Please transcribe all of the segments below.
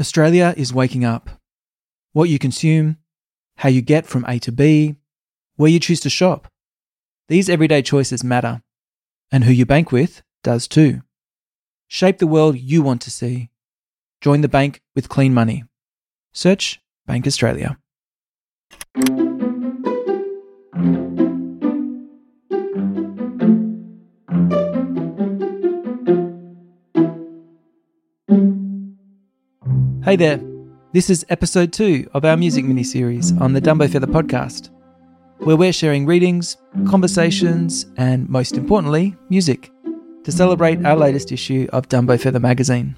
Australia is waking up. What you consume, how you get from A to B, where you choose to shop. These everyday choices matter, and who you bank with does too. Shape the world you want to see. Join the bank with clean money. Search Bank Australia. Hey there, this is episode 2 of our music mini-series on the Dumbo Feather podcast, where we're sharing readings, conversations, and most importantly, music, to celebrate our latest issue of Dumbo Feather magazine.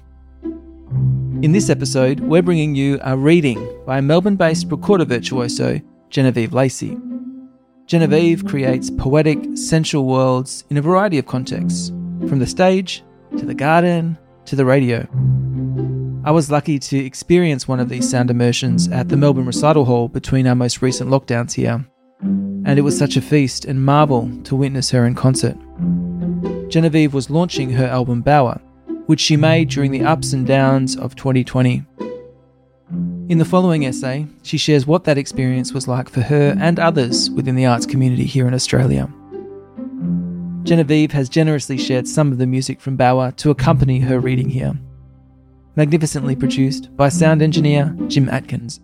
In this episode, we're bringing you a reading by Melbourne-based recorder virtuoso Genevieve Lacey. Genevieve creates poetic, sensual worlds in a variety of contexts, from the stage, to the garden, to the radio. I was lucky to experience one of these sound immersions at the Melbourne Recital Hall between our most recent lockdowns here, and it was such a feast and marvel to witness her in concert. Genevieve was launching her album Bower, which she made during the ups and downs of 2020. In the following essay, she shares what that experience was like for her and others within the arts community here in Australia. Genevieve has generously shared some of the music from Bower to accompany her reading here. Magnificently produced by sound engineer Jim Atkins.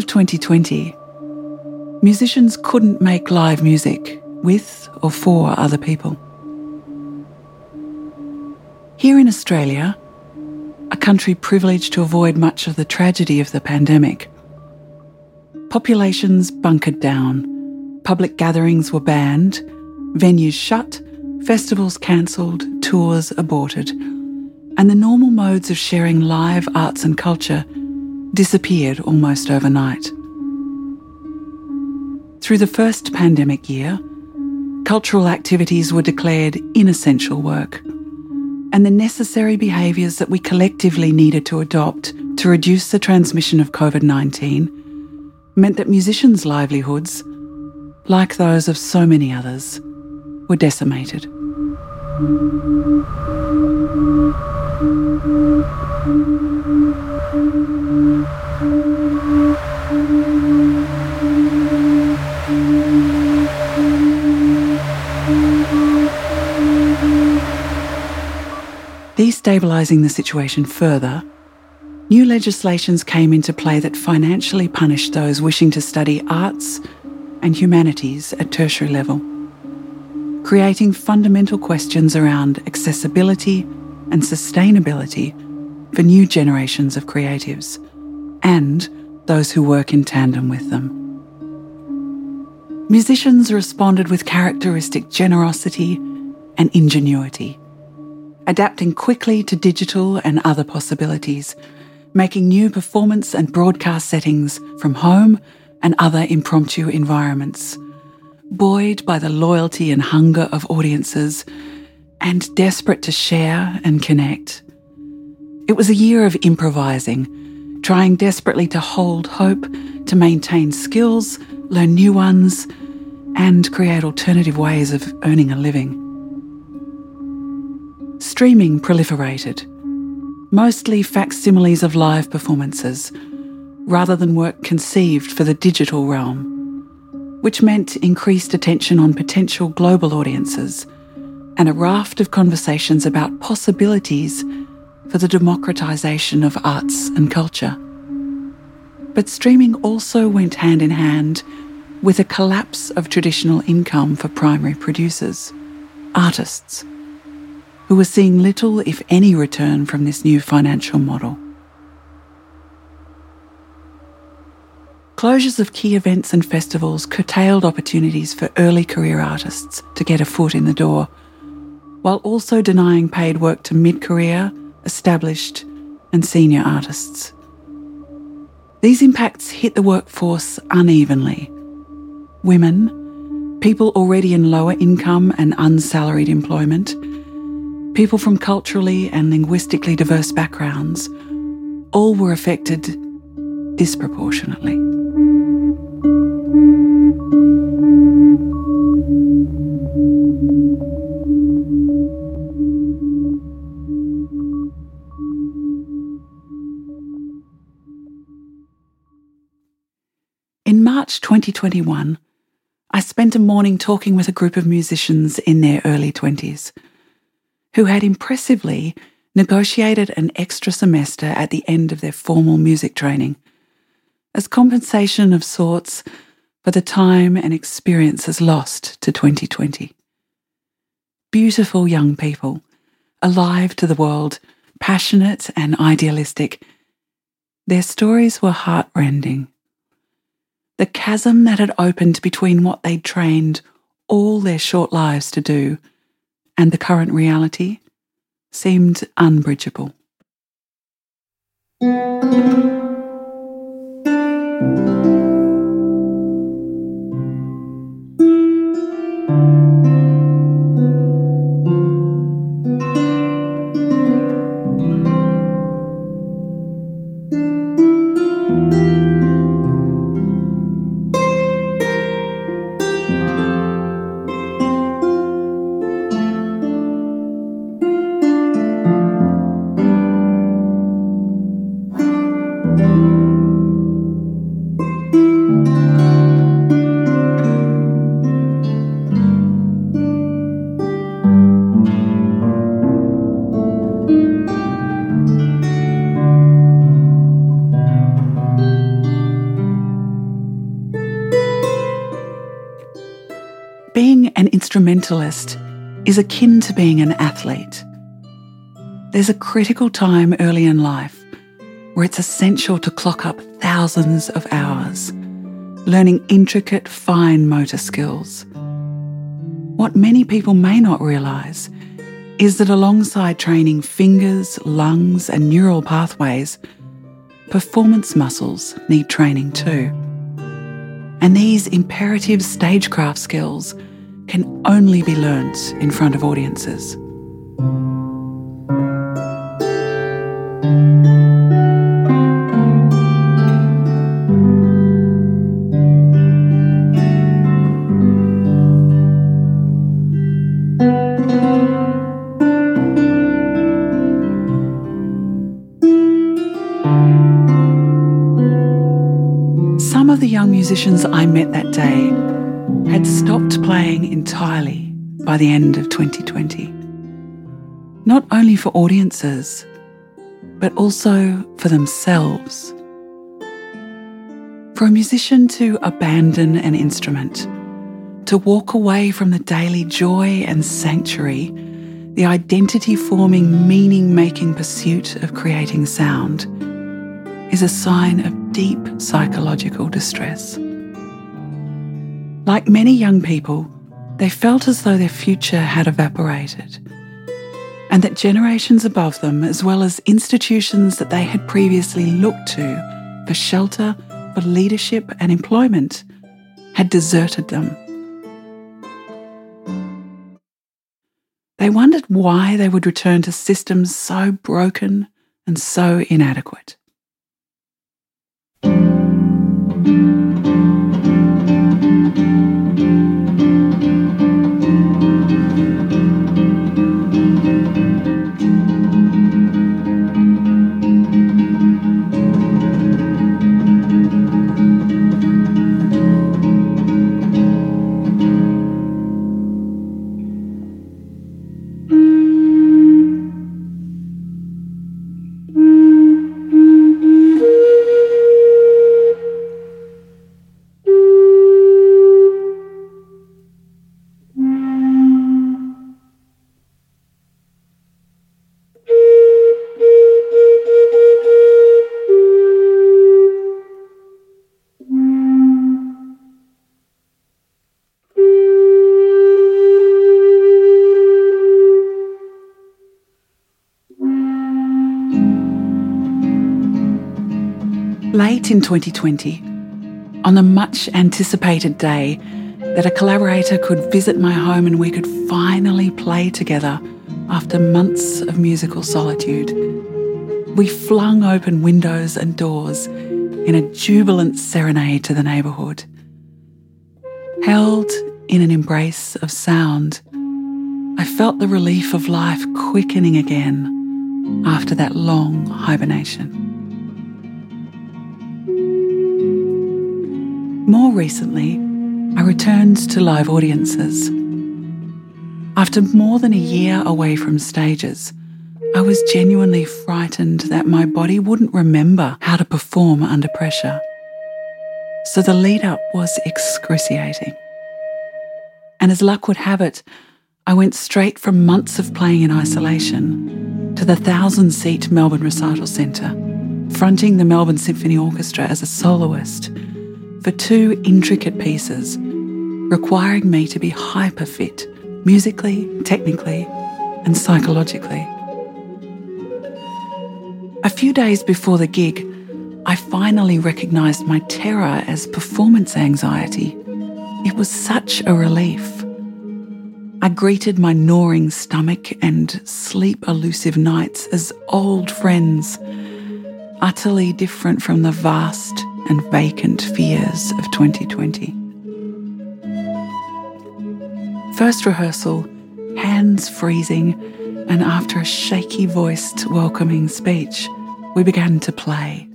of 2020, musicians couldn't make live music with or for other people. Here in Australia, a country privileged to avoid much of the tragedy of the pandemic, populations bunkered down, public gatherings were banned, venues shut, festivals cancelled, tours aborted, and the normal modes of sharing live arts and culture disappeared almost overnight. Through the first pandemic year, cultural activities were declared inessential work, and the necessary behaviours that we collectively needed to adopt to reduce the transmission of COVID-19 meant that musicians' livelihoods, like those of so many others, were decimated. Destabilising the situation further, new legislations came into play that financially punished those wishing to study arts and humanities at tertiary level, creating fundamental questions around accessibility and sustainability for new generations of creatives and those who work in tandem with them. Musicians responded with characteristic generosity and ingenuity, adapting quickly to digital and other possibilities, making new performance and broadcast settings from home and other impromptu environments, buoyed by the loyalty and hunger of audiences and desperate to share and connect. It was a year of improvising, trying desperately to hold hope, to maintain skills, learn new ones, and create alternative ways of earning a living. Streaming proliferated, mostly facsimiles of live performances, rather than work conceived for the digital realm, which meant increased attention on potential global audiences and a raft of conversations about possibilities for the democratisation of arts and culture. But streaming also went hand in hand with a collapse of traditional income for primary producers, artists, who were seeing little, if any, return from this new financial model. Closures of key events and festivals curtailed opportunities for early career artists to get a foot in the door, while also denying paid work to mid-career, established, and senior artists. These impacts hit the workforce unevenly. Women, people already in lower income and unsalaried employment, people from culturally and linguistically diverse backgrounds, all were affected disproportionately. In March 2021, I spent a morning talking with a group of musicians in their early 20s, who had impressively negotiated an extra semester at the end of their formal music training as compensation of sorts for the time and experiences lost to 2020. Beautiful young people, alive to the world, passionate and idealistic, their stories were heartrending. The chasm that had opened between what they'd trained all their short lives to do and the current reality seemed unbridgeable. Being an instrumentalist is akin to being an athlete. There's a critical time early in life where it's essential to clock up thousands of hours, learning intricate, fine motor skills. What many people may not realise is that alongside training fingers, lungs and neural pathways, performance muscles need training too. And these imperative stagecraft skills can only be learnt in front of audiences. Musicians I met that day had stopped playing entirely by the end of 2020. Not only for audiences, but also for themselves. For a musician to abandon an instrument, to walk away from the daily joy and sanctuary, the identity-forming, meaning-making pursuit of creating sound, is a sign of deep psychological distress. Like many young people, they felt as though their future had evaporated, and that generations above them, as well as institutions that they had previously looked to for shelter, for leadership and employment, had deserted them. They wondered why they would return to systems so broken and so inadequate. Late in 2020, on the much-anticipated day that a collaborator could visit my home and we could finally play together after months of musical solitude, we flung open windows and doors in a jubilant serenade to the neighbourhood. Held in an embrace of sound, I felt the relief of life quickening again after that long hibernation. More recently, I returned to live audiences. After more than a year away from stages, I was genuinely frightened that my body wouldn't remember how to perform under pressure. So the lead-up was excruciating. And as luck would have it, I went straight from months of playing in isolation to the 1,000-seat Melbourne Recital Centre, fronting the Melbourne Symphony Orchestra as a soloist, for two intricate pieces, requiring me to be hyper-fit, musically, technically, and psychologically. A few days before the gig, I finally recognised my terror as performance anxiety. It was such a relief. I greeted my gnawing stomach and sleep-elusive nights as old friends, utterly different from the vast and vacant fears of 2020. First rehearsal, hands freezing, and after a shaky-voiced welcoming speech, we began to play.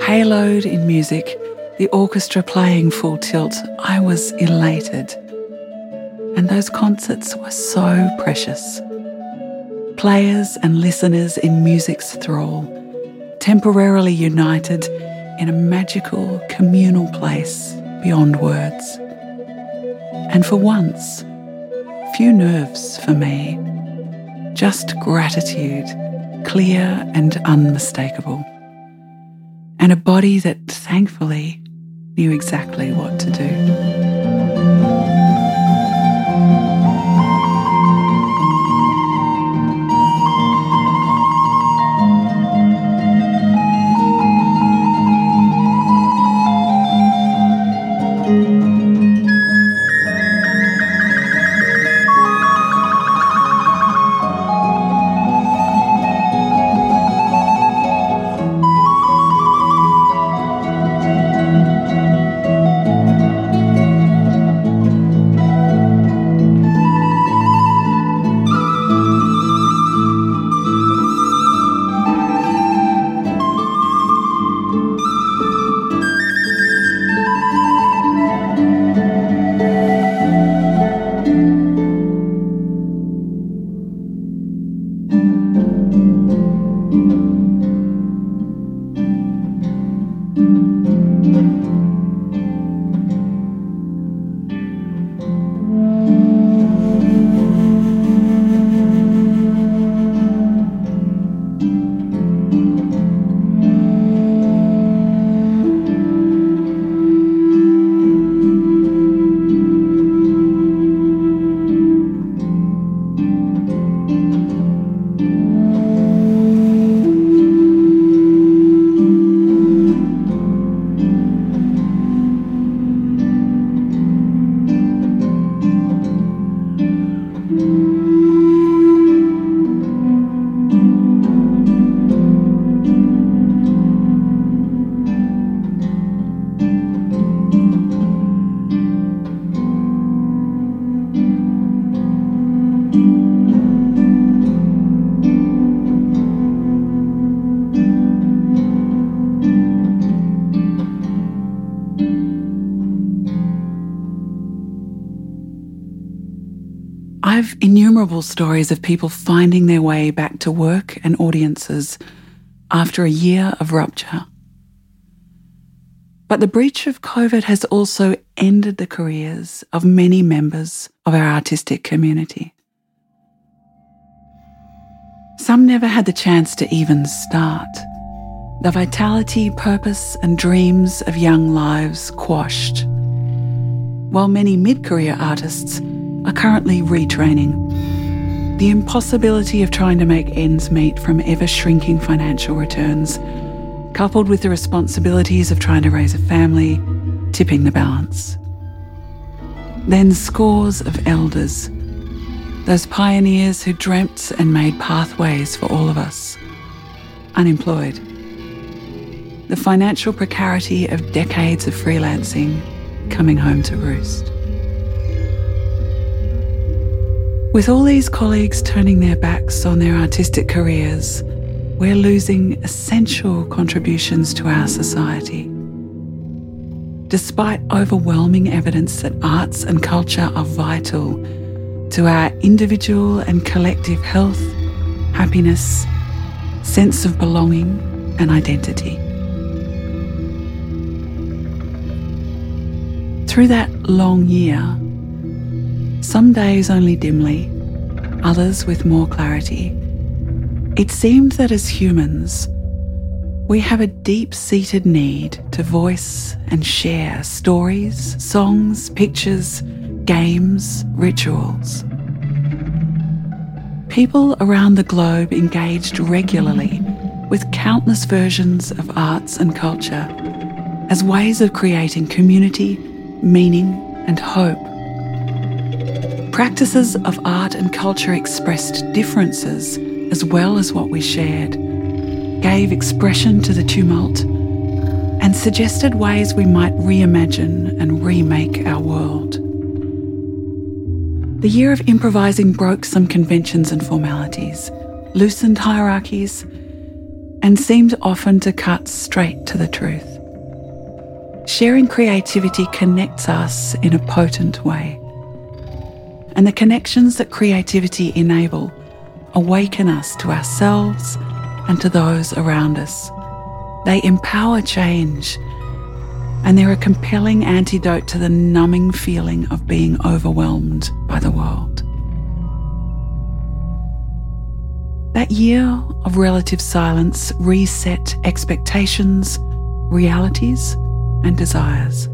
Haloed in music, the orchestra playing full tilt, I was elated. And those concerts were so precious. Players and listeners in music's thrall, temporarily united in a magical, communal place beyond words. And for once, few nerves for me, just gratitude, clear and unmistakable, and a body that thankfully knew exactly what to do. I've innumerable stories of people finding their way back to work and audiences after a year of rupture. But the breach of COVID has also ended the careers of many members of our artistic community. Some never had the chance to even start. The vitality, purpose, and dreams of young lives quashed, while many mid-career artists are currently retraining. The impossibility of trying to make ends meet from ever-shrinking financial returns, coupled with the responsibilities of trying to raise a family, tipping the balance. Then scores of elders, those pioneers who dreamt and made pathways for all of us, unemployed. The financial precarity of decades of freelancing coming home to roost. With all these colleagues turning their backs on their artistic careers, we're losing essential contributions to our society. Despite overwhelming evidence that arts and culture are vital to our individual and collective health, happiness, sense of belonging and identity. Through that long year, some days only dimly, others with more clarity, it seemed that as humans, we have a deep-seated need to voice and share stories, songs, pictures, games, rituals. People around the globe engaged regularly with countless versions of arts and culture as ways of creating community, meaning, and hope. Practices of art and culture expressed differences as well as what we shared, gave expression to the tumult, and suggested ways we might reimagine and remake our world. The year of improvising broke some conventions and formalities, loosened hierarchies, and seemed often to cut straight to the truth. Sharing creativity connects us in a potent way. And the connections that creativity enable awaken us to ourselves and to those around us. They empower change and they're a compelling antidote to the numbing feeling of being overwhelmed by the world. That year of relative silence reset expectations, realities, and desires.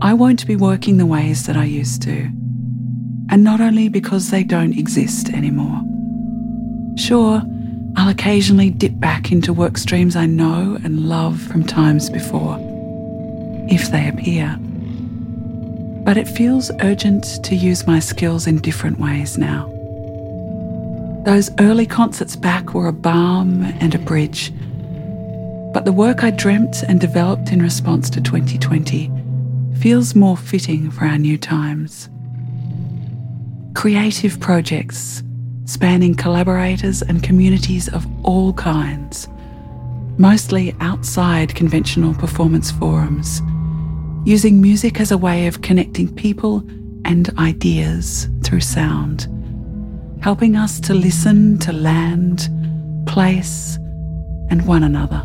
I won't be working the ways that I used to, and not only because they don't exist anymore. Sure, I'll occasionally dip back into work streams I know and love from times before, if they appear. But it feels urgent to use my skills in different ways now. Those early concerts back were a balm and a bridge, but the work I dreamt and developed in response to 2020 feels more fitting for our new times. Creative projects, spanning collaborators and communities of all kinds, mostly outside conventional performance forums, using music as a way of connecting people and ideas through sound, helping us to listen to land, place, and one another.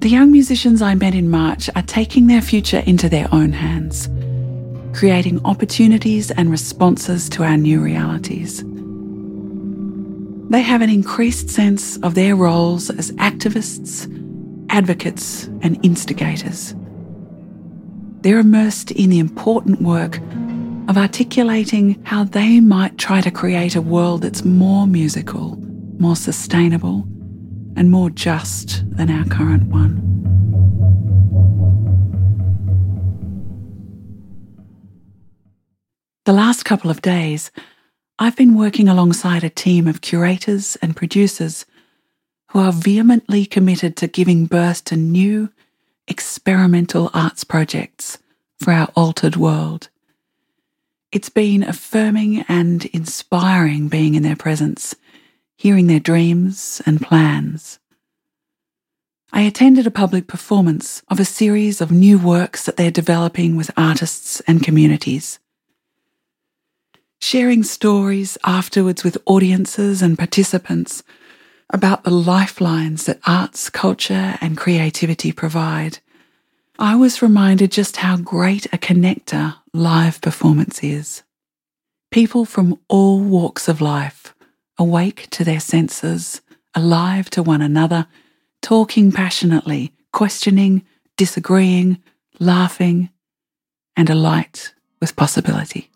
The young musicians I met in March are taking their future into their own hands, creating opportunities and responses to our new realities. They have an increased sense of their roles as activists, advocates, and instigators. They're immersed in the important work of articulating how they might try to create a world that's more musical, more sustainable, and more just than our current one. The last couple of days, I've been working alongside a team of curators and producers who are vehemently committed to giving birth to new, experimental arts projects for our altered world. It's been affirming and inspiring being in their presence, hearing their dreams and plans. I attended a public performance of a series of new works that they're developing with artists and communities. Sharing stories afterwards with audiences and participants about the lifelines that arts, culture, and creativity provide, I was reminded just how great a connector live performance is. People from all walks of life, awake to their senses, alive to one another, talking passionately, questioning, disagreeing, laughing, and alight with possibility.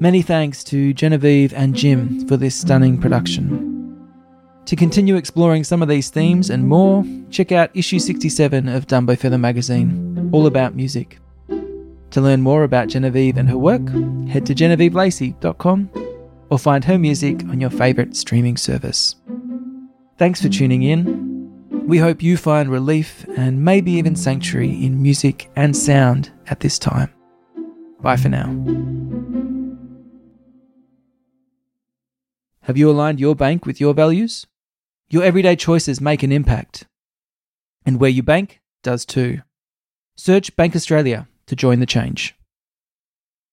Many thanks to Genevieve and Jim for this stunning production. To continue exploring some of these themes and more, check out issue 67 of Dumbo Feather magazine, all about music. To learn more about Genevieve and her work, head to GenevieveLacey.com or find her music on your favourite streaming service. Thanks for tuning in. We hope you find relief and maybe even sanctuary in music and sound at this time. Bye for now. Have you aligned your bank with your values? Your everyday choices make an impact. And where you bank does too. Search Bank Australia to join the change.